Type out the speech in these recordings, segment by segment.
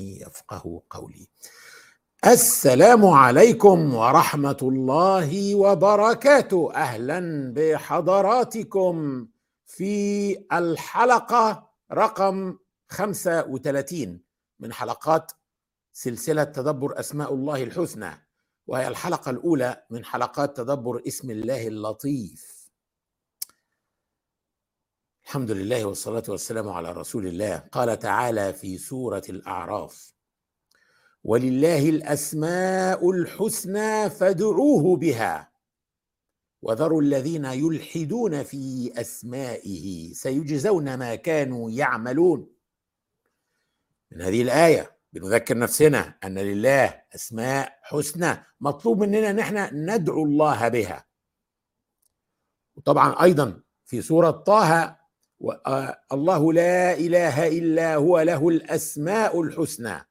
يفقهوا قولي. السلام عليكم ورحمة الله وبركاته، أهلا بحضراتكم في الحلقة رقم 35 من حلقات سلسلة تدبر أسماء الله الحسنى، وهي الحلقة الأولى من حلقات تدبر اسم الله اللطيف. الحمد لله والصلاة والسلام على رسول الله. قال تعالى في سورة الأعراف: ولله الأسماء الحسنى فادعوه بها وذروا الذين يلحدون في أسمائه سيجزون ما كانوا يعملون. من هذه الآية بنذكر نفسنا أن لله أسماء حسنى مطلوب مننا نحن ندعو الله بها. وطبعا أيضا في سورة طه: الله لا إله إلا هو له الأسماء الحسنى.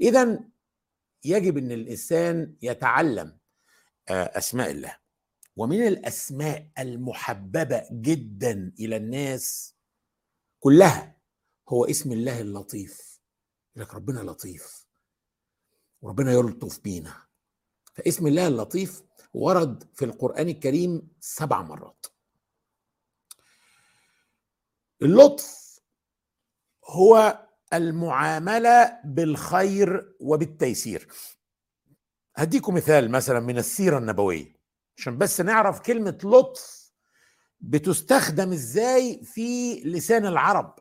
إذن يجب أن الإنسان يتعلم أسماء الله. ومن الأسماء المحببة جدا إلى الناس كلها هو اسم الله اللطيف. لك ربنا لطيف وربنا يلطف بينا. فاسم الله اللطيف ورد في القرآن الكريم 7 مرات. اللطف هو المعاملة بالخير وبالتيسير. هديكم مثال مثلا من السيرة النبوية عشان بس نعرف كلمة لطف بتستخدم ازاي في لسان العرب،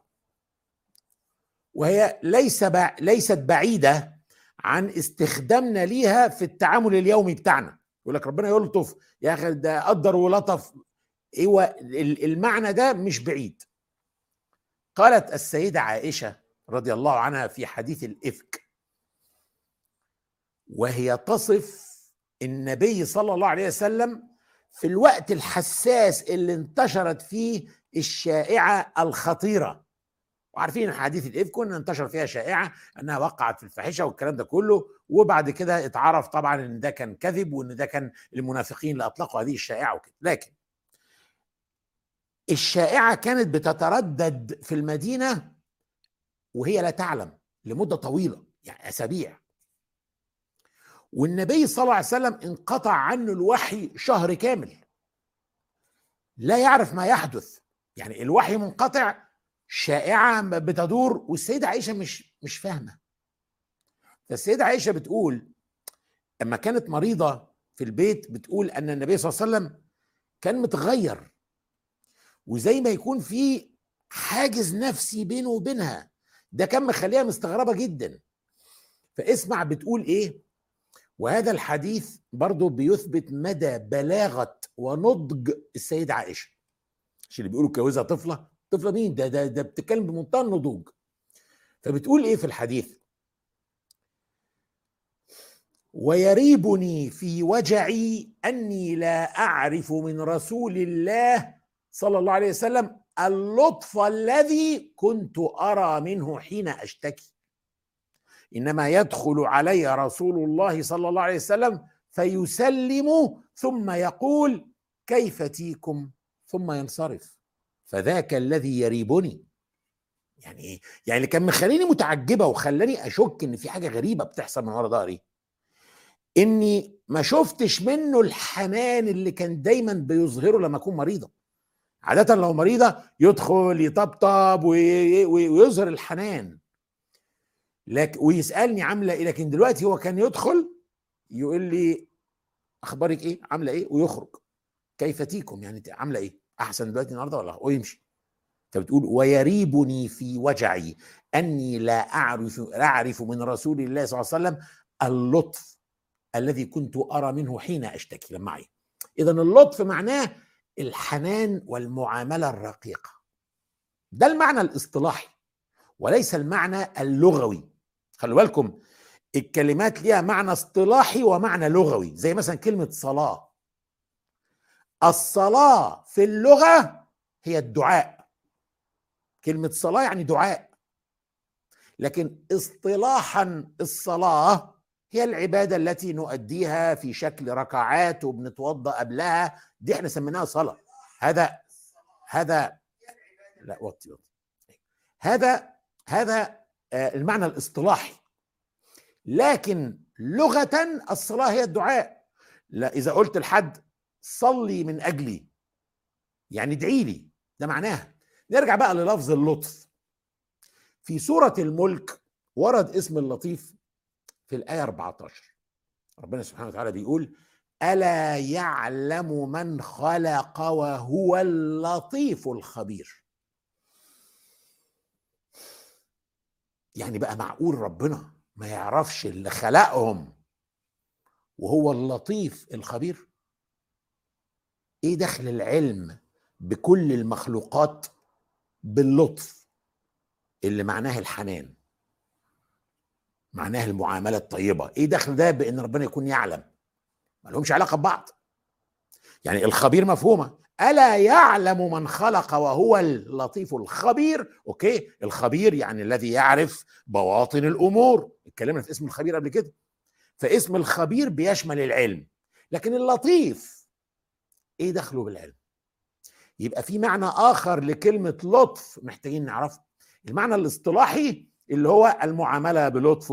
وهي ليست بعيدة عن استخدامنا ليها في التعامل اليومي بتاعنا. يقول لك ربنا يلطف، يا أخي ده قدر ولطف. ايوه، المعنى ده مش بعيد. قالت السيدة عائشة رضي الله عنها في حديث الإفك وهي تصف النبي صلى الله عليه وسلم في الوقت الحساس اللي انتشرت فيه الشائعة الخطيرة. وعارفين حديث الإفك ان انتشر فيها شائعة انها وقعت في الفاحشة والكلام ده كله، وبعد كده اتعرف طبعا ان ده كان كذب وان ده كان المنافقين اللي اطلقوا هذه الشائعة وكده. لكن الشائعة كانت بتتردد في المدينة وهي لا تعلم لمدة طويلة، يعني اسابيع، والنبي صلى الله عليه وسلم انقطع عنه الوحي شهر كامل، لا يعرف ما يحدث. يعني الوحي منقطع، شائعة بتدور، والسيدة عائشة مش فاهمة. فالسيدة عائشة بتقول لما كانت مريضة في البيت، بتقول أن النبي صلى الله عليه وسلم كان متغير، وزي ما يكون في حاجز نفسي بينه وبينها، ده كان مخليها مستغربة جدا. فاسمع بتقول إيه، وهذا الحديث برضو بيثبت مدى بلاغة ونضج السيدة عائشة. مش اللي بيقولوا اتجوزها طفلة، طفلة مين ده بتتكلم بمنتهى النضوج. فبتقول ايه في الحديث: ويريبني في وجعي اني لا اعرف من رسول الله صلى الله عليه وسلم اللطف الذي كنت ارى منه حين اشتكي، انما يدخل علي رسول الله صلى الله عليه وسلم فيسلم ثم يقول كيف تيكم ثم ينصرف، فذاك الذي يريبني. يعني ايه؟ يعني اللي كان مخليني متعجبه وخلاني اشك ان في حاجه غريبه بتحصل من ورا ظهري، اني ما شفتش منه الحنان اللي كان دايما بيظهره لما اكون مريضه. عاده لو مريضه يدخل يطبطب ويظهر الحنان ويسالني عامله ايه، لكن دلوقتي هو كان يدخل يقول لي اخبارك ايه، عامله ايه، ويخرج كيف تيكم، يعني عامله ايه، أحسن دلوقتي النهارده ولا ويمشي. فبتقول ويريبني في وجعي أني لا أعرف من رسول الله صلى الله عليه وسلم اللطف الذي كنت أرى منه حين أشتكي. لما معي إذن اللطف معناه الحنان والمعاملة الرقيقة، ده المعنى الاصطلاحي وليس المعنى اللغوي. خلوا بالكم الكلمات ليها معنى اصطلاحي ومعنى لغوي. زي مثلا كلمة صلاة، الصلاة في اللغة هي الدعاء، كلمة صلاة يعني دعاء، لكن اصطلاحا الصلاة هي العبادة التي نؤديها في شكل ركعات وبنتوضأ قبلها، دي احنا سميناها صلاة. هذا لا وطي هذا المعنى الاصطلاحي. لكن لغة الصلاة هي الدعاء. لا إذا قلت لحد صلي من أجلي يعني ادعي لي، ده معناها. نرجع بقى للفظ اللطف. في سورة الملك ورد اسم اللطيف في الآية 14. ربنا سبحانه وتعالى بيقول ألا يعلم من خلق وهو اللطيف الخبير. يعني بقى معقول ربنا ما يعرفش اللي خلقهم وهو اللطيف الخبير؟ ايه دخل العلم بكل المخلوقات باللطف اللي معناه الحنان، معناه المعاملة الطيبة؟ ايه دخل ده بان ربنا يكون يعلم؟ ما لهمش علاقة ببعض. يعني الخبير مفهومة، ألا يعلم من خلق وهو اللطيف الخبير. أوكي، الخبير يعني الذي يعرف بواطن الأمور، اتكلمنا في اسم الخبير قبل كده، فاسم الخبير بيشمل العلم. لكن اللطيف ايه دخله بالعلم؟ يبقى في معنى آخر لكلمة لطف محتاجين نعرفه، المعنى الاصطلاحي اللي هو المعاملة بلطف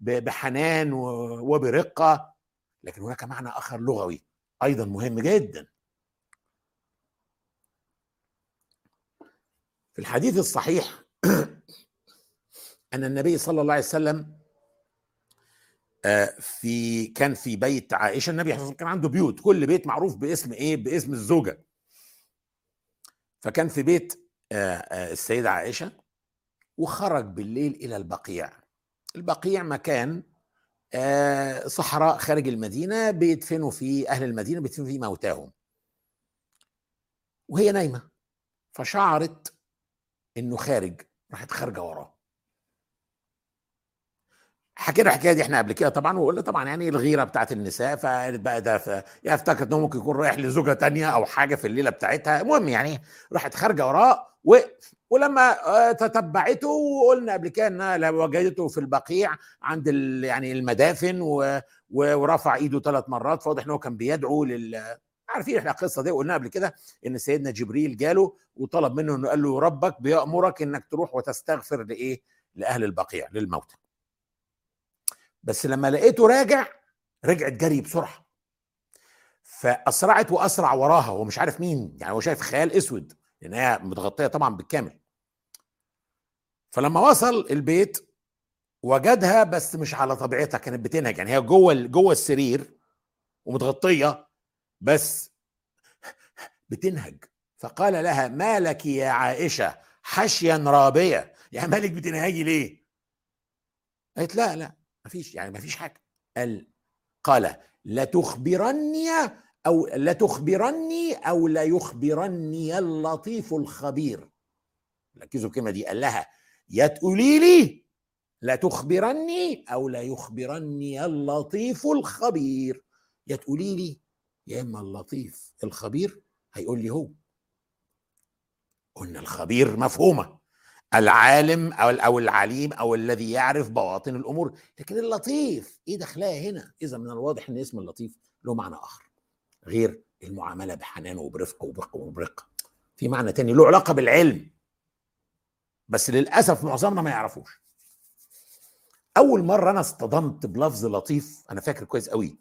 وبحنان وبرقة. لكن هناك معنى آخر لغوي أيضا مهم جدا. في الحديث الصحيح أن النبي صلى الله عليه وسلم كان في بيت عائشة. النبي كان عنده بيوت، كل بيت معروف باسم إيه؟ باسم الزوجة. فكان في بيت السيدة عائشة، وخرج بالليل إلى البقيع. البقيع مكان صحراء خارج المدينة، بيدفنوا فيه أهل المدينة، بيدفنوا فيه موتاهم. وهي نايمة فشعرت إنه خارج، راحت خارجة وراه. حكينا الحكاية دي إحنا قبل كده طبعًا، وقلنا طبعًا يعني الغيرة بتاعت النساء، فقالت بقى ده يا افتكرت إنه ممكن يكون رايح لزوجة تانية أو حاجة في الليلة بتاعتها. المهم يعني راحت خارجة وراه ولما تتبعته، وقلنا قبل كده إنها لو وجدته في البقيع عند يعني المدافن ورفع إيده 3 مرات، فواضح إنه كان بيدعو عارفين احنا القصه دي، وقلنا قبل كده ان سيدنا جبريل جاله وطلب منه انه قال له ربك بيأمرك انك تروح وتستغفر لايه؟ لاهل البقيع، للموتى. بس لما لقيته راجع، رجعت جري بسرعه، فاسرعت واسرع وراها. هو مش عارف مين، يعني هو شايف خيال اسود لان هي متغطيه طبعا بالكامل. فلما وصل البيت وجدها بس مش على طبيعتها، كانت بتنهج، يعني هي جوه السرير ومتغطيه بس بتنهج. فقال لها ما لك يا عائشة حشيا رابية، يعني مالك بتنهجي ليه؟ قالت لا مفيش، يعني مفيش حاجة. قال لتخبرني أو لا يخبرني اللطيف الخبير. ركزوا الكلمة دي، قال لها يا تقولي لي لتخبرني أو لا يخبرني اللطيف الخبير. يا تقولي لي يا إما اللطيف الخبير هيقول لي هو. قلنا الخبير مفهومة العالم أو العليم أو الذي يعرف بواطن الأمور، لكن اللطيف إيه دخلها هنا؟ إذا من الواضح إن اسم اللطيف له معنى آخر غير المعاملة بحنان وبرفق، في معنى تاني له علاقة بالعلم، بس للأسف معظمنا ما يعرفوش. أول مرة أنا اصطدمت بلفظ لطيف أنا فاكر كويس قوي،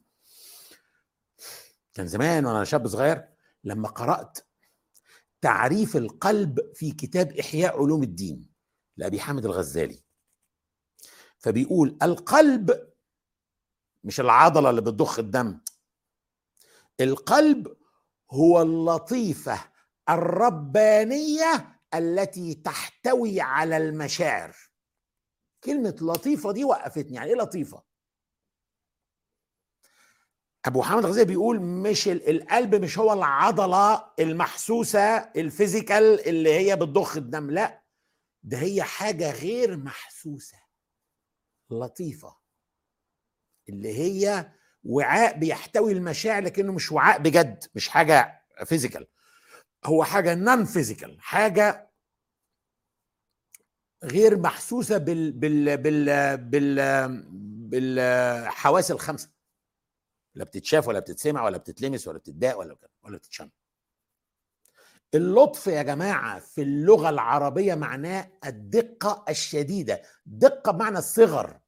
كان زمان وأنا شاب صغير، لما قرأت تعريف القلب في كتاب إحياء علوم الدين لأبي حامد الغزالي. فبيقول القلب مش العضلة اللي بتضخ الدم، القلب هو اللطيفة الربانية التي تحتوي على المشاعر. كلمة لطيفة دي وقفتني، يعني إيه لطيفة؟ أبو حامد غزالي بيقول مش القلب، مش هو العضلة المحسوسة الفيزيكال اللي هي بتضخ الدم، لا ده هي حاجة غير محسوسة لطيفة، اللي هي وعاء بيحتوي المشاعر، لكنه مش وعاء بجد، مش حاجة فيزيكال، هو حاجة نون فيزيكال، حاجة غير محسوسة بالحواس الخمسة، لا بتتشاف ولا بتتسمع ولا بتتلمس ولا بتتداق ولا بتتشم. اللطف يا جماعة في اللغة العربية معناه الدقة الشديدة، دقة بمعنى الصغر،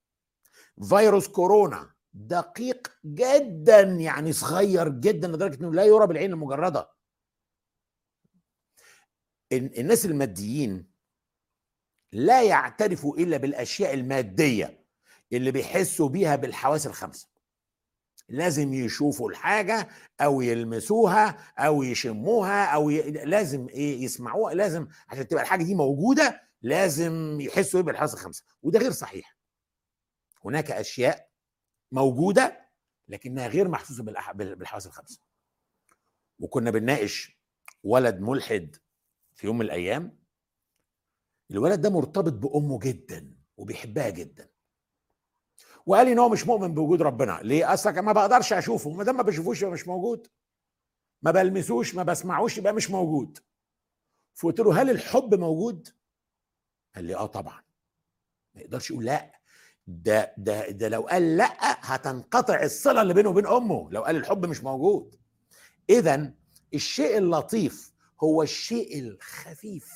فيروس كورونا دقيق جدا، يعني صغير جدا لدرجه انه لا يرى بالعين المجرده. الناس الماديين لا يعترفوا الا بالاشياء الماديه اللي بيحسوا بيها بالحواس الخمسه. لازم يشوفوا الحاجه او يلمسوها او يشموها او لازم ايه يسمعوها، لازم عشان تبقى الحاجه دي موجوده لازم يحسوا بالحواس الخمسه، وده غير صحيح. هناك اشياء موجوده لكنها غير محسوسه بالحواس الخمسه. وكنا بنناقش ولد ملحد في يوم من الايام، الولد ده مرتبط بامه جدا وبيحبها جدا، وقال لي ان هو مش مؤمن بوجود ربنا. ليه؟ اصلا ما بقدرش اشوفه، ما دام ما بشوفوش يبقى مش موجود، ما بلمسوش ما بسمعوش يبقى مش موجود. فقلت له هل الحب موجود؟ قال لي اه طبعا. ما يقدرش يقول لا، ده لو قال لا هتنقطع الصله اللي بينه وبين امه، لو قال الحب مش موجود. اذا الشيء اللطيف هو الشيء الخفيف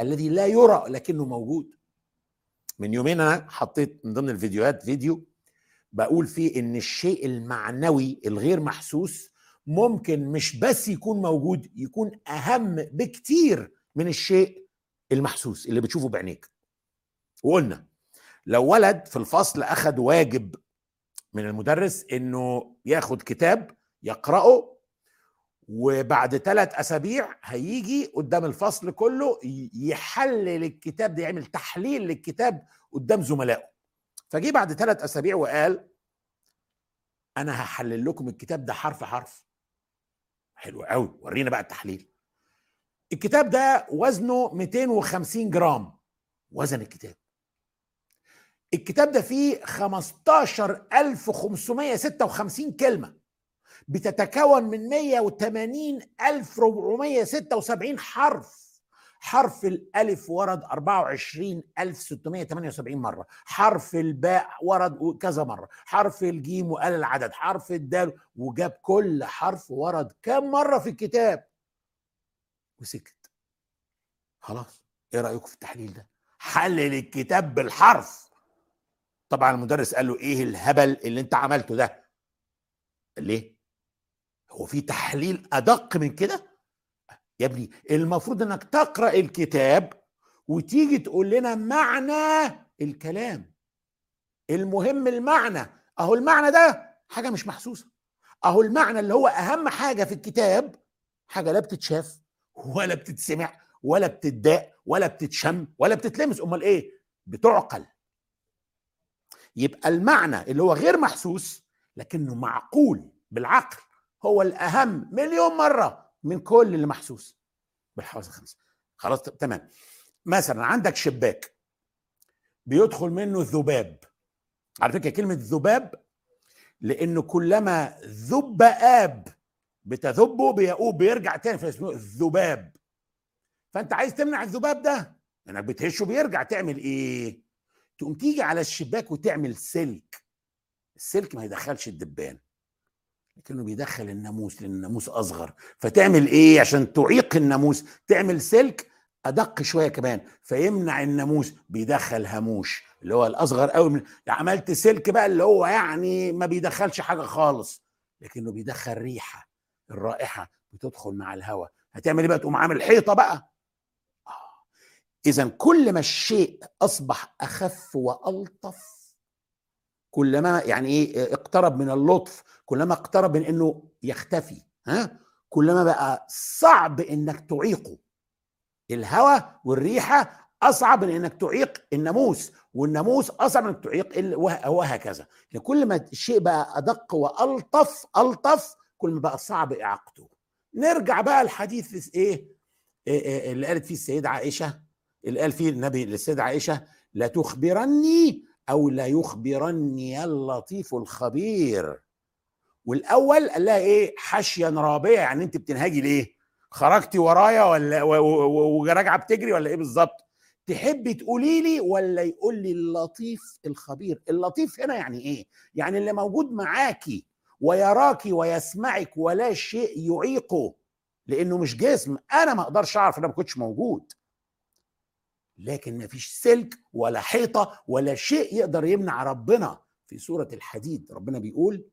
الذي لا يرى لكنه موجود. من يومين انا حطيت من ضمن الفيديوهات فيديو بقول فيه ان الشيء المعنوي الغير محسوس ممكن مش بس يكون موجود، يكون اهم بكتير من الشيء المحسوس اللي بتشوفه بعينيك. وقلنا لو ولد في الفصل اخد واجب من المدرس انه ياخد كتاب يقرأه، وبعد 3 أسابيع هيجي قدام الفصل كله يحلل الكتاب ده، يعمل تحليل للكتاب قدام زملائه. فجي بعد 3 أسابيع وقال انا هحلل لكم الكتاب ده حرف حرف. حلو قوي، ورينا بقى التحليل. الكتاب ده وزنه 250 جرام وزن الكتاب. الكتاب ده فيه 15,556 كلمة بتتكون من 180,476 حرف. حرف الألف ورد 24,678 مرة، حرف الباء ورد كذا مرة، حرف الجيم وقال العدد، حرف الدال، وجاب كل حرف ورد كم مرة في الكتاب وسكت. خلاص، ايه رأيكم في التحليل ده؟ حلل الكتاب بالحرف. طبعا المدرس قال له ايه الهبل اللي انت عملته ده؟ ليه؟ هو في تحليل ادق من كده؟ يا ابني المفروض انك تقرأ الكتاب وتيجي تقول لنا معنى الكلام، المهم المعنى. اهو المعنى ده حاجة مش محسوسة، اهو المعنى اللي هو اهم حاجة في الكتاب، حاجة لا بتتشاف ولا بتتسمع ولا بتتداق ولا بتتشم ولا بتتلمس. امال ايه؟ بتعقل. يبقى المعنى اللي هو غير محسوس لكنه معقول بالعقل هو الأهم مليون مرة من كل اللي محسوس بالحواس الخمسة. خلاص تمام. مثلا عندك شباك بيدخل منه الذباب. على فكرة كلمة ذباب لأنه كلما ذب آب بتذبه بيقوب بيرجع تاني فاسمه الذباب. فأنت عايز تمنع الذباب ده إنك بتهشه بيرجع، تعمل إيه؟ تقوم تيجي على الشباك وتعمل سلك. السلك ما يدخلش الدبان لكنه بيدخل الناموس، لأن الناموس أصغر. فتعمل إيه عشان تعيق الناموس؟ تعمل سلك أدق شوية كمان فيمنع الناموس، بيدخل هاموش اللي هو الأصغر قوي. عملت سلك بقى اللي هو يعني ما بيدخلش حاجة خالص لكنه بيدخل ريحة، الرائحة بتدخل مع الهواء. هتعمل إيه بقى؟ تقوم عامل حيطة بقى. إذن كل ما الشيء أصبح أخف وألطف، كلما يعني إيه اقترب من اللطف، كلما اقترب من إنه يختفي، كلما بقى صعب إنك تعيقه. الهواء والريحة أصعب من إنك تعيق الناموس، والناموس أصعب من إنك تعيق، وهكذا. كل ما الشيء بقى أدق وألطف كل ما بقى صعب إعاقته. نرجع بقى الحديث إيه اللي قالت فيه السيدة عائشة، اللي قال فيه النبي للسيدة عائشة لا تخبرني أو لا يخبرني اللطيف الخبير. والأول قال لها إيه؟ حشيا رابعة. يعني أنت بتنهاجي ليه؟ خرجتي ورايا ولا وراجعة بتجري ولا إيه بالظبط؟ تحبي تقولي لي ولا يقول لي اللطيف الخبير؟ اللطيف هنا يعني إيه؟ يعني اللي موجود معاكي ويراكي ويسمعك ولا شيء يعيقه، لأنه مش جسم. أنا ما أقدرش أعرف، أنا ما كنتش موجود، لكن مفيش سلك ولا حيطة ولا شيء يقدر يمنع ربنا في سورة الحديد ربنا بيقول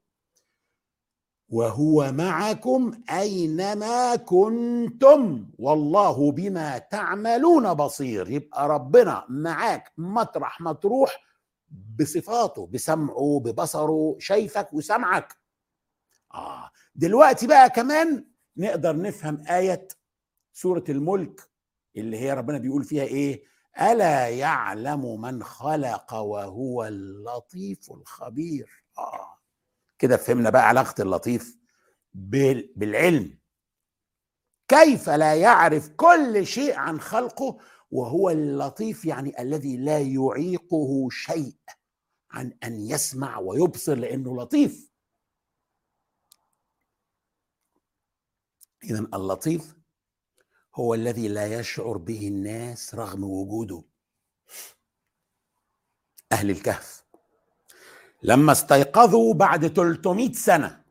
وهو معكم أينما كنتم والله بما تعملون بصير. يبقى ربنا معاك مطرح ما تروح بصفاته، بسمعه ببصره، شايفك وسمعك. دلوقتي بقى كمان نقدر نفهم آية سورة الملك اللي هي ربنا بيقول فيها ايه؟ ألا يعلم من خلق وهو اللطيف الخبير. كده فهمنا بقى علاقة اللطيف بالعلم. كيف لا يعرف كل شيء عن خلقه وهو اللطيف، يعني الذي لا يعيقه شيء عن أن يسمع ويبصر لأنه لطيف. إذن اللطيف هو الذي لا يشعر به الناس رغم وجوده. أهل الكهف لما استيقظوا بعد 300 سنة،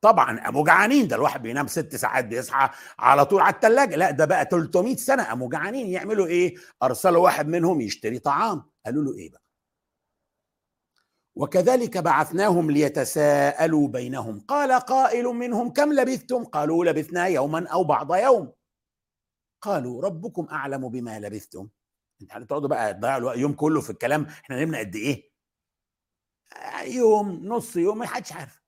طبعا أبو جعانين، ده الواحد بينام 6 ساعات بيصحى على طول على التلاجة، لا ده بقى 300 سنة أبو جعانين، يعملوا إيه؟ أرسلوا واحد منهم يشتري طعام، قالوا له إيه بقى؟ وكذلك بعثناهم ليتساءلوا بينهم قال قائل منهم كم لبثتم؟ قالوا لبثنا يوما أو بعض يوم. قالوا ربكم أعلم بما لبثتم. انت هتقعدوا بقى تضيعوا الوقت يوم كله في الكلام، احنا نمنا قد ايه؟ يوم، نص يوم، ما حدش عارف،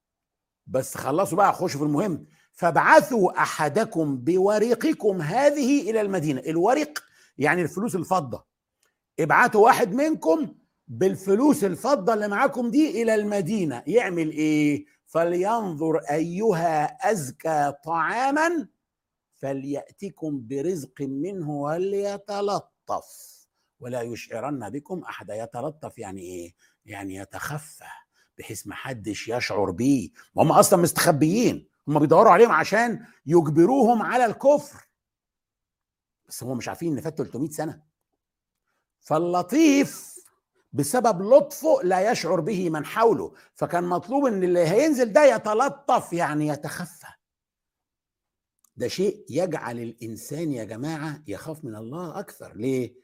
بس خلصوا بقى خشوا في المهم. فابعثوا أحدكم بورقكم هذه إلى المدينة. الورق يعني الفلوس الفضة، ابعتوا واحد منكم بالفلوس الفضة اللي معاكم دي إلى المدينة، يعمل ايه؟ فلينظر أيها أزكى طعاما فليأتكم برزق منه وليتلطف ولا يشعرن بكم أحد. يتلطف يعني إيه؟ يعني يتخفى بحيث ما حدش يشعر بيه. هم أصلا مستخبيين، هم بيدوروا عليهم عشان يجبروهم على الكفر، بس هم مش عارفين إن فات 300 سنة. فاللطيف بسبب لطفه لا يشعر به من حوله، فكان مطلوب إن اللي هينزل ده يتلطف يعني يتخفى. ده شيء يجعل الإنسان يا جماعة يخاف من الله أكثر. ليه؟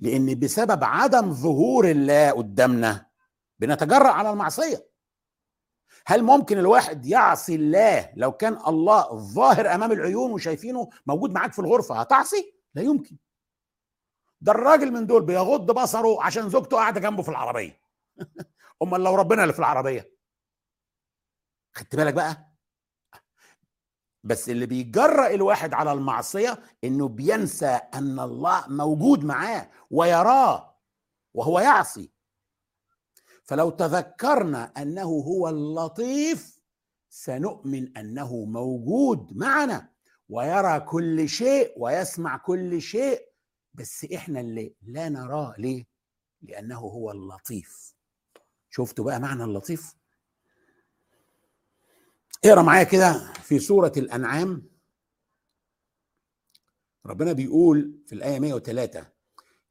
لأن بسبب عدم ظهور الله قدامنا بنتجرأ على المعصية. هل ممكن الواحد يعصي الله لو كان الله ظاهر أمام العيون وشايفينه موجود معاك في الغرفة؟ هتعصي؟ لا يمكن. ده الراجل من دول بيغض بصره عشان زوجته قاعدة جنبه في العربية. أمال لو ربنا اللي في العربية؟ خدت بالك بقى؟ بس اللي بيجرأ الواحد على المعصية إنه بينسى أن الله موجود معاه ويراه وهو يعصي. فلو تذكرنا أنه هو اللطيف سنؤمن أنه موجود معنا ويرى كل شيء ويسمع كل شيء، بس إحنا اللي لا نراه. ليه؟ لأنه هو اللطيف. شفتوا بقى معنى اللطيف؟ اقرأ معايا كده في سورة الأنعام، ربنا بيقول في الآية 103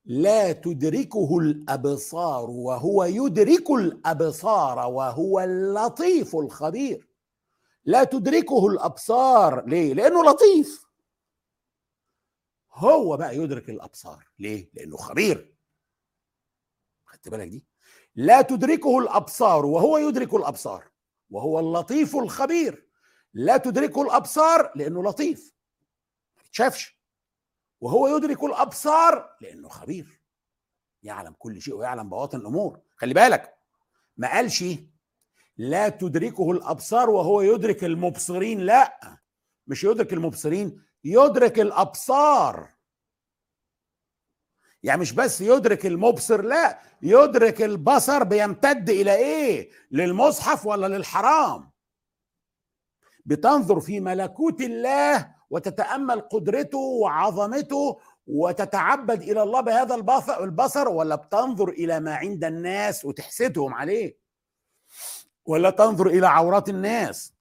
لا تدركه الأبصار وهو يدرك الأبصار وهو اللطيف الخبير. لا تدركه الأبصار، ليه؟ لأنه لطيف. هو بقى يدرك الأبصار، ليه؟ لأنه خبير. خدت بالك دي؟ لا تدركه الأبصار وهو يدرك الأبصار وهو اللطيف الخبير. لا تدركه الأبصار لأنه لطيف ما يتشافش، وهو يدرك الأبصار لأنه خبير، يعلم كل شيء ويعلم بواطن الأمور. خلي بالك ما قالش لا تدركه الأبصار وهو يدرك المبصرين، لا مش يدرك المبصرين، يدرك الأبصار. يعني مش بس يدرك المبصر، لا يدرك البصر. بيمتد إلى إيه؟ للمصحف ولا للحرام؟ بتنظر في ملكوت الله وتتأمل قدرته وعظمته وتتعبد إلى الله بهذا البصر، ولا بتنظر إلى ما عند الناس وتحسدهم عليه، ولا تنظر إلى عورات الناس؟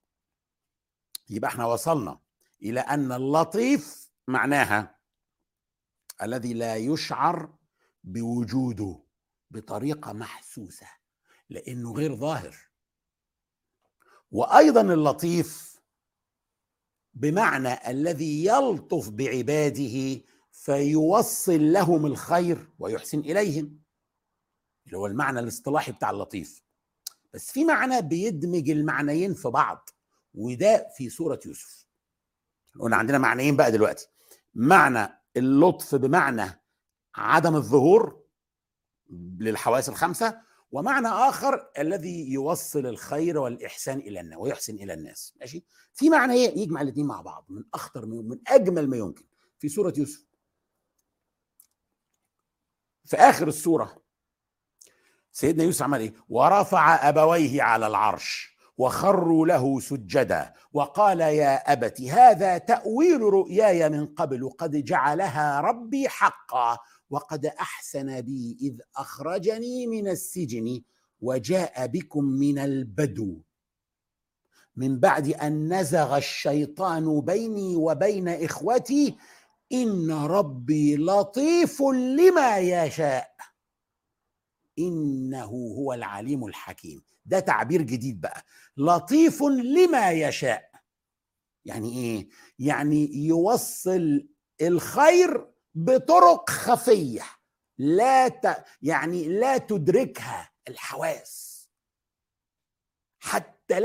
يبقى احنا وصلنا إلى أن اللطيف معناها الذي لا يشعر بوجوده بطريقة محسوسة لأنه غير ظاهر. وأيضا اللطيف بمعنى الذي يلطف بعباده فيوصل لهم الخير ويحسن إليهم، اللي هو المعنى الاصطلاحي بتاع اللطيف. بس في معنى بيدمج المعنيين في بعض، وده في سورة يوسف. قلنا عندنا معنيين بقى دلوقتي، معنى اللطف بمعنى عدم الظهور للحواس الخمسة، ومعنى آخر الذي يوصل الخير والإحسان إلى الناس ويحسن إلى الناس. ماشي، في معنيين يجمع الاثنين مع بعض من أخطر من أجمل ما يمكن في سورة يوسف. في آخر السورة سيدنا يوسف عمل إيه؟ ورفع أبويه على العرش وخروا له سجدا وقال يا أبت هذا تأويل رؤياي من قبل قد جعلها ربي حقا وقد أحسن بي إذ أخرجني من السجن وجاء بكم من البدو من بعد أن نزغ الشيطان بيني وبين إخوتي إن ربي لطيف لما يشاء إنه هو العليم الحكيم. ده تعبير جديد بقى، لطيف لما يشاء. يعني إيه؟ يعني يوصل الخير بطرق خفية يعني لا تدركها الحواس، حتى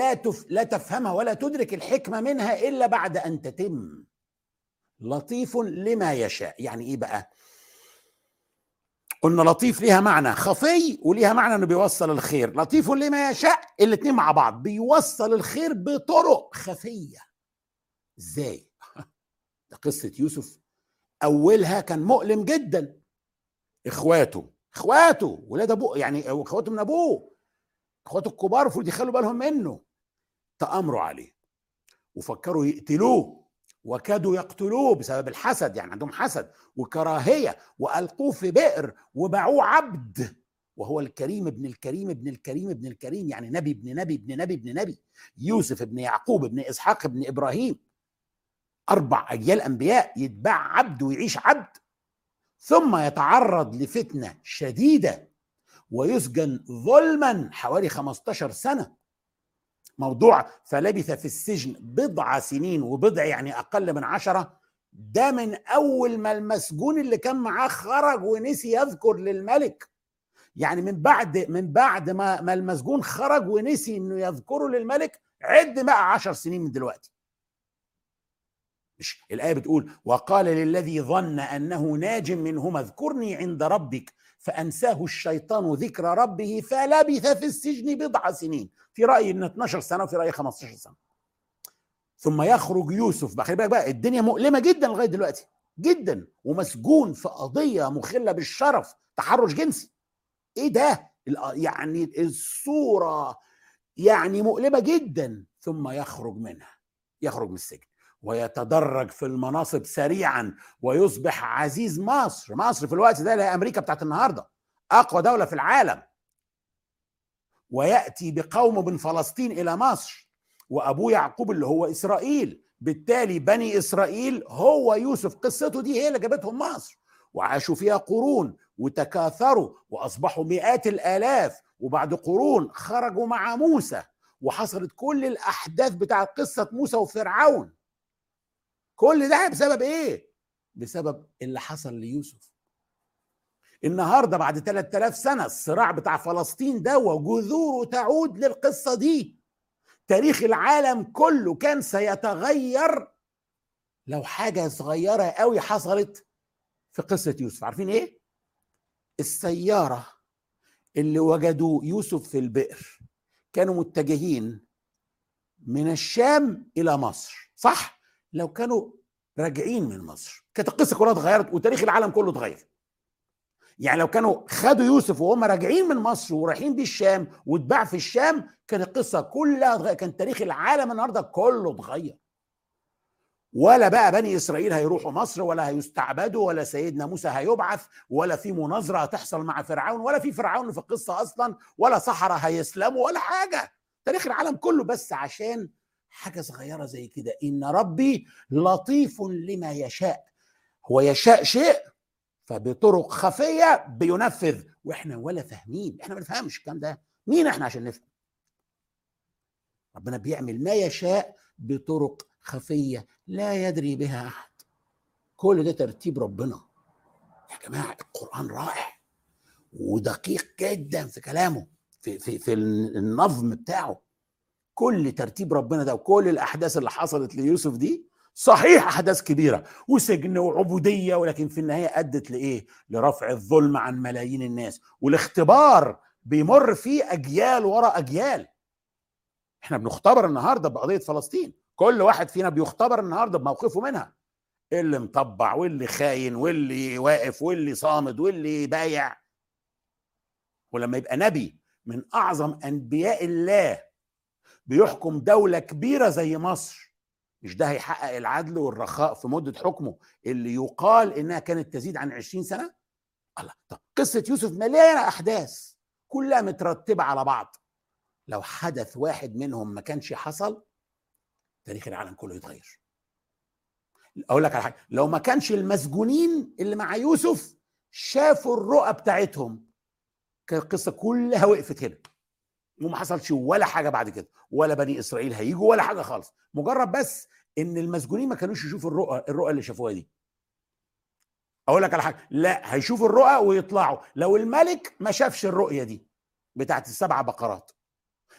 لا تفهمها ولا تدرك الحكمة منها إلا بعد أن تتم. لطيف لما يشاء يعني إيه بقى؟ قلنا لطيف ليها معنى خفي وليها معنى أنه بيوصل الخير. لطيف لما يشاء الاتنين مع بعض بيوصل الخير بطرق خفية. إزاي؟ ده قصة يوسف أولها كان مؤلم جدا، إخواته ولاد أبوه، يعني إخواته من أبوه، إخواته الكبار المفروض يخلوا بالهم منه، تآمروا عليه وفكروا يقتلوه وكادوا يقتلوه بسبب الحسد، يعني عندهم حسد وكراهية، وألقوه في بئر وباعوه عبد، وهو الكريم ابن الكريم ابن الكريم ابن الكريم، يعني نبي ابن نبي ابن نبي ابن نبي، يوسف ابن يعقوب ابن إسحاق ابن إبراهيم، 4 أجيال أنبياء، يتباع عبد ويعيش عبد، ثم يتعرض لفتنة شديدة ويسجن ظلما حوالي 15 سنة. موضوع فلبث في السجن 10 سنين، وبضع يعني أقل من 10. ده من أول ما المسجون اللي كان معاه خرج ونسي يذكر للملك، يعني من بعد ما المسجون خرج ونسي إنه يذكره للملك، عد بقى 10 سنين من دلوقتي. مش الآية بتقول وقال للذي ظن أنه ناج منهما اذكرني عند ربك فأنساه الشيطان ذكر ربه فلبث في السجن 10 سنين، في رأيي إن 12 سنة وفي رأيي 15 سنة. ثم يخرج يوسف، بقى خلي بالك بقى الدنيا مؤلمة جدا لغاية دلوقتي جدا، ومسجون في قضية مخلة بالشرف، تحرش جنسي. إيه ده؟ يعني الصورة يعني مؤلمة جدا. ثم يخرج منها، يخرج من السجن ويتدرج في المناصب سريعا ويصبح عزيز مصر. مصر في الوقت ده اللي هي أمريكا بتاعت النهاردة، أقوى دولة في العالم. ويأتي بقومه من فلسطين إلى مصر، وأبوه يعقوب اللي هو إسرائيل، بالتالي بني إسرائيل هو يوسف. قصته دي هي اللي جابتهم مصر، وعاشوا فيها قرون وتكاثروا وأصبحوا مئات الآلاف، وبعد قرون خرجوا مع موسى، وحصلت كل الأحداث بتاعت قصة موسى وفرعون. كل ده بسبب ايه؟ بسبب اللي حصل ليوسف. النهارده بعد 3000 سنه الصراع بتاع فلسطين ده وجذوره تعود للقصه دي. تاريخ العالم كله كان سيتغير لو حاجه صغيره قوي حصلت في قصه يوسف. عارفين ايه؟ السياره اللي وجدوا يوسف في البئر كانوا متجهين من الشام الى مصر، صح؟ لو كانوا راجعين من مصر كانت القصه كلها اتغيرت وتاريخ العالم كله اتغير. يعني لو كانوا خدوا يوسف وهم راجعين من مصر ورايحين بيه الشام واتباع في الشام، كانت القصه كلها اتغير، كان تاريخ العالم النهارده كله اتغير. ولا بقى بني اسرائيل هيروحوا مصر، ولا هيستعبدوا، ولا سيدنا موسى هيبعث، ولا في مناظره هتحصل مع فرعون، ولا في فرعون في القصه اصلا، ولا صحراء هيسلموا، ولا حاجه. تاريخ العالم كله بس عشان حاجة صغيرة زي كده. إن ربي لطيف لما يشاء، هو يشاء شيء فبطرق خفية بينفذ، وإحنا ولا فاهمين، إحنا ما نفهمش الكلام ده. مين إحنا عشان نفهم؟ ربنا بيعمل ما يشاء بطرق خفية لا يدري بها أحد. كل ده ترتيب ربنا يا جماعة. القرآن رائع ودقيق جدا في كلامه، في النظم بتاعه. كل ترتيب ربنا ده وكل الأحداث اللي حصلت ليوسف دي صحيح أحداث كبيرة وسجن وعبودية، ولكن في النهاية أدت لإيه؟ لرفع الظلم عن ملايين الناس، والاختبار بيمر فيه أجيال وراء أجيال. احنا بنختبر النهاردة بقضية فلسطين، كل واحد فينا بيختبر النهاردة بموقفه منها، اللي مطبع واللي خاين واللي واقف واللي صامد واللي بايع. ولما يبقى نبي من أعظم أنبياء الله بيحكم دولة كبيرة زي مصر، مش ده هيحقق العدل والرخاء في مدة حكمه اللي يقال إنها كانت تزيد عن 20 سنة؟ الله. طب قصة يوسف مليانة أحداث كلها مترتبة على بعض، لو حدث واحد منهم ما كانش حصل تاريخ العالم كله يتغير. أقول لك على حاجة، لو ما كانش المسجونين اللي مع يوسف شافوا الرؤى بتاعتهم كانت القصة كلها وقفت هنا وما حصلش ولا حاجة بعد كده، ولا بني إسرائيل هيجوا ولا حاجة خالص، مجرد بس إن المسجونين ما كانوش يشوفوا الرؤى اللي شافوها دي. أقول لك على حاجة، لا هيشوفوا الرؤى ويطلعوا. لو الملك ما شافش الرؤية دي بتاعت 7 بقرات،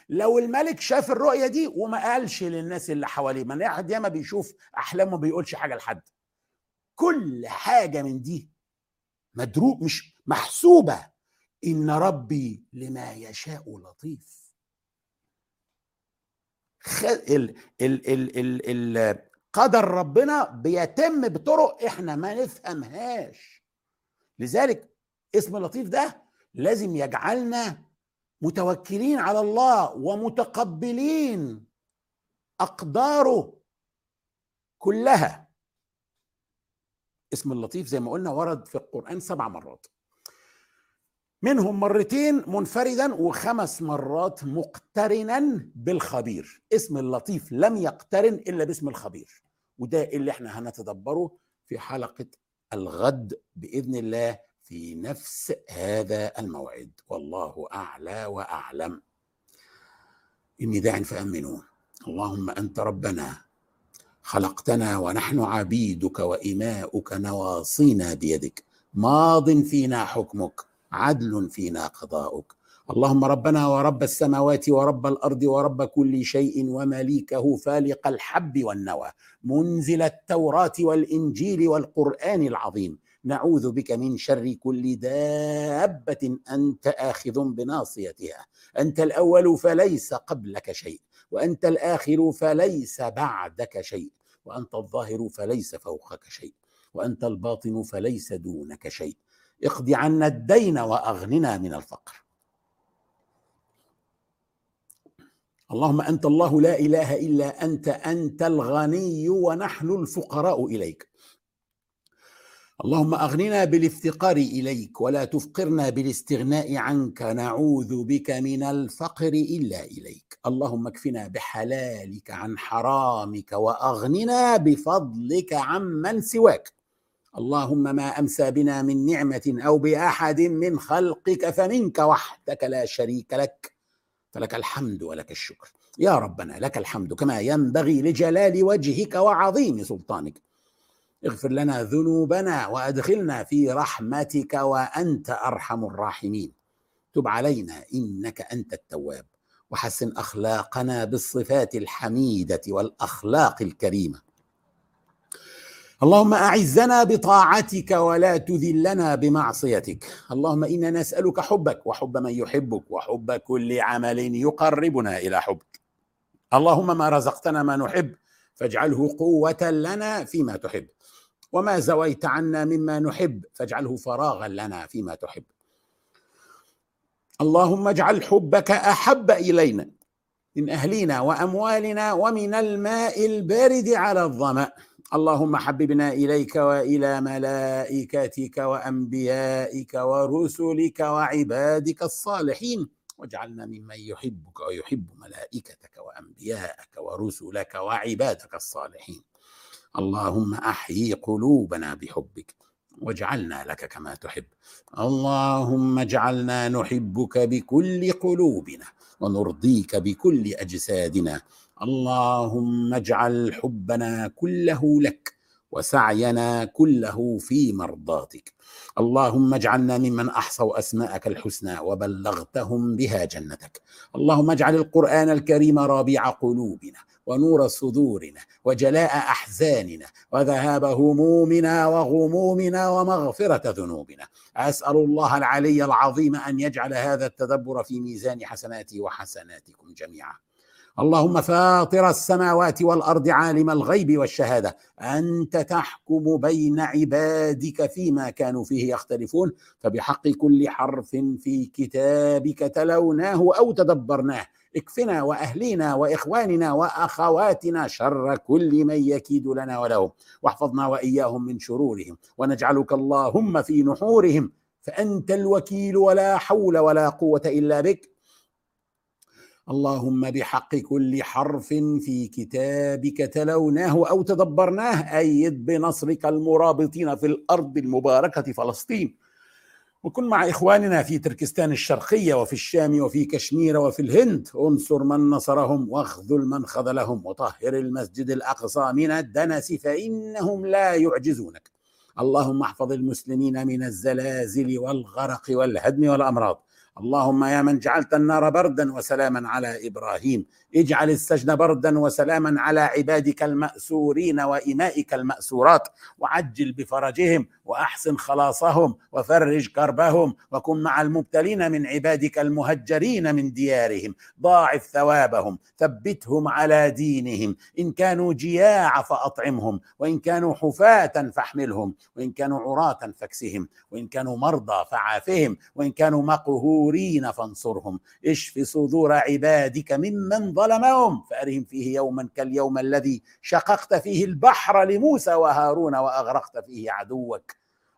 لو الملك شاف الرؤية دي وما قالش للناس اللي حواليه، من أحد ياما بيشوف أحلامه بيقولش حاجة لحد، كل حاجة من دي مدروب مش محسوبة. إن ربي لما يشاء لطيف. قدر ربنا بيتم بطرق إحنا ما نفهمهاش، لذلك اسم لطيف ده لازم يجعلنا متوكلين على الله ومتقبلين أقداره كلها. اسم اللطيف زي ما قلنا ورد في القرآن 7 مرات، منهم 2 منفردا و5 مرات مقترنا بالخبير. اسم اللطيف لم يقترن إلا باسم الخبير، وده اللي احنا هنتدبره في حلقة الغد بإذن الله في نفس هذا الموعد، والله أعلى وأعلم. إني داع فأمنوا. اللهم أنت ربنا خلقتنا ونحن عبيدك وإماؤك، نواصينا بيدك، ماض فينا حكمك، عدل فينا قضاؤك. اللهم ربنا ورب السماوات ورب الأرض ورب كل شيء ومليكه، فالق الحب والنوى، منزل التوراة والإنجيل والقرآن العظيم، نعوذ بك من شر كل دابة أنت آخذ بناصيتها، أنت الأول فليس قبلك شيء، وأنت الآخر فليس بعدك شيء، وأنت الظاهر فليس فوقك شيء، وأنت الباطن فليس دونك شيء. اقض عنا الدين وأغننا من الفقر. اللهم أنت الله لا إله إلا أنت، أنت الغني ونحن الفقراء إليك. اللهم أغننا بالافتقار إليك ولا تفقرنا بالاستغناء عنك، نعوذ بك من الفقر إلا إليك. اللهم اكفنا بحلالك عن حرامك وأغننا بفضلك عمن سواك. اللهم ما أمسى بنا من نعمة أو بأحد من خلقك فمنك وحدك لا شريك لك، فلك الحمد ولك الشكر. يا ربنا لك الحمد كما ينبغي لجلال وجهك وعظيم سلطانك. اغفر لنا ذنوبنا وأدخلنا في رحمتك وأنت أرحم الراحمين. تب علينا إنك أنت التواب، وحسن أخلاقنا بالصفات الحميدة والأخلاق الكريمة. اللهم أعزنا بطاعتك ولا تذلنا بمعصيتك. اللهم إنا نسألك حبك وحب من يحبك وحب كل عمل يقربنا إلى حبك. اللهم ما رزقتنا ما نحب فاجعله قوة لنا فيما تحب، وما زويت عنا مما نحب فاجعله فراغا لنا فيما تحب. اللهم اجعل حبك أحب إلينا من أهلنا وأموالنا ومن الماء البارد على الظمأ. اللهم حببنا إليك وإلى ملائكتك وأنبيائك ورسلك وعبادك الصالحين، واجعلنا ممن يحبك ويحب ملائكتك وأنبيائك ورسلك وعبادك الصالحين. اللهم أحيي قلوبنا بحبك واجعلنا لك كما تحب. اللهم اجعلنا نحبك بكل قلوبنا ونرضيك بكل أجسادنا. اللهم اجعل حبنا كله لك وسعينا كله في مرضاتك. اللهم اجعلنا ممن أحصوا أسماءك الحسنى وبلغتهم بها جنتك. اللهم اجعل القرآن الكريم ربيع قلوبنا ونور صدورنا وجلاء أحزاننا وذهاب همومنا وغمومنا ومغفرة ذنوبنا. أسأل الله العلي العظيم أن يجعل هذا التدبر في ميزان حسناتي وحسناتكم جميعا. اللهم فاطر السماوات والأرض عالم الغيب والشهادة، أنت تحكم بين عبادك فيما كانوا فيه يختلفون، فبحق كل حرف في كتابك تلوناه أو تدبرناه اكفنا وأهلينا وإخواننا وأخواتنا شر كل من يكيد لنا ولهم، واحفظنا وإياهم من شرورهم، ونجعلك اللهم في نحورهم، فأنت الوكيل ولا حول ولا قوة إلا بك. اللهم بحق كل حرف في كتابك تلوناه أو تدبرناه أيد بنصرك المرابطين في الأرض المباركة فلسطين، وكن مع إخواننا في تركستان الشرقية وفي الشام وفي كشمير وفي الهند، انصر من نصرهم واخذل من خذلهم، وطهر المسجد الأقصى من الدنس فإنهم لا يعجزونك. اللهم احفظ المسلمين من الزلازل والغرق والهدم والأمراض. اللهم يا من جعلت النار بردا وسلاما على إبراهيم، اجعل السجن بردا وسلاما على عبادك المأسورين وإمائك المأسورات، وعجل بفرجهم وأحسن خلاصهم وفرج كربهم، وكن مع المبتلين من عبادك المهجرين من ديارهم، ضاعف ثوابهم، ثبتهم على دينهم، إن كانوا جياع فأطعمهم، وإن كانوا حفاة فاحملهم، وإن كانوا عراة فاكسهم، وإن كانوا مرضى فعافهم، وإن كانوا مقهورين فانصرهم، اشف صدور عبادك ممن ظلمهم فأرهم فيه يوما كاليوم الذي شققت فيه البحر لموسى وهارون وأغرقت فيه عدوك.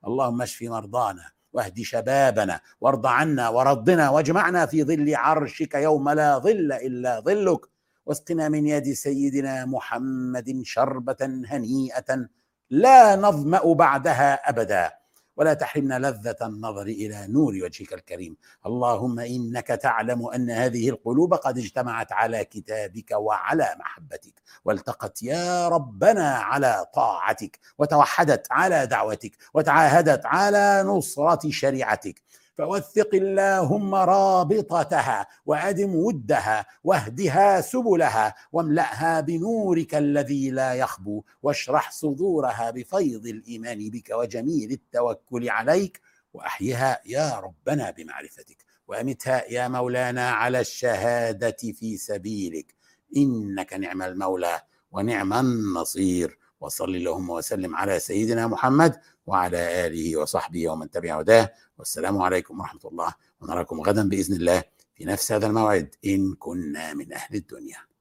اللهم اشف مرضانا واهد شبابنا وارض عنا ورضنا، واجمعنا في ظل عرشك يوم لا ظل إلا ظلك، واسقنا من يد سيدنا محمد شربة هنيئة لا نظمأ بعدها أبدا، ولا تحرمنا لذة النظر إلى نور وجهك الكريم. اللهم إنك تعلم أن هذه القلوب قد اجتمعت على كتابك وعلى محبتك، والتقت يا ربنا على طاعتك، وتوحدت على دعوتك، وتعاهدت على نصرة شريعتك، فوثق اللهم رابطتها، وأدم ودها، واهدها سبلها، واملأها بنورك الذي لا يخبو، واشرح صدورها بفيض الإيمان بك وجميل التوكل عليك، وأحيها يا ربنا بمعرفتك، وأمتها يا مولانا على الشهادة في سبيلك، إنك نعم المولى ونعم النصير. وصلي اللهم وسلم على سيدنا محمد وعلى آله وصحبه ومن تبع هداه، والسلام عليكم ورحمة الله، ونراكم غدا بإذن الله في نفس هذا الموعد إن كنا من أهل الدنيا.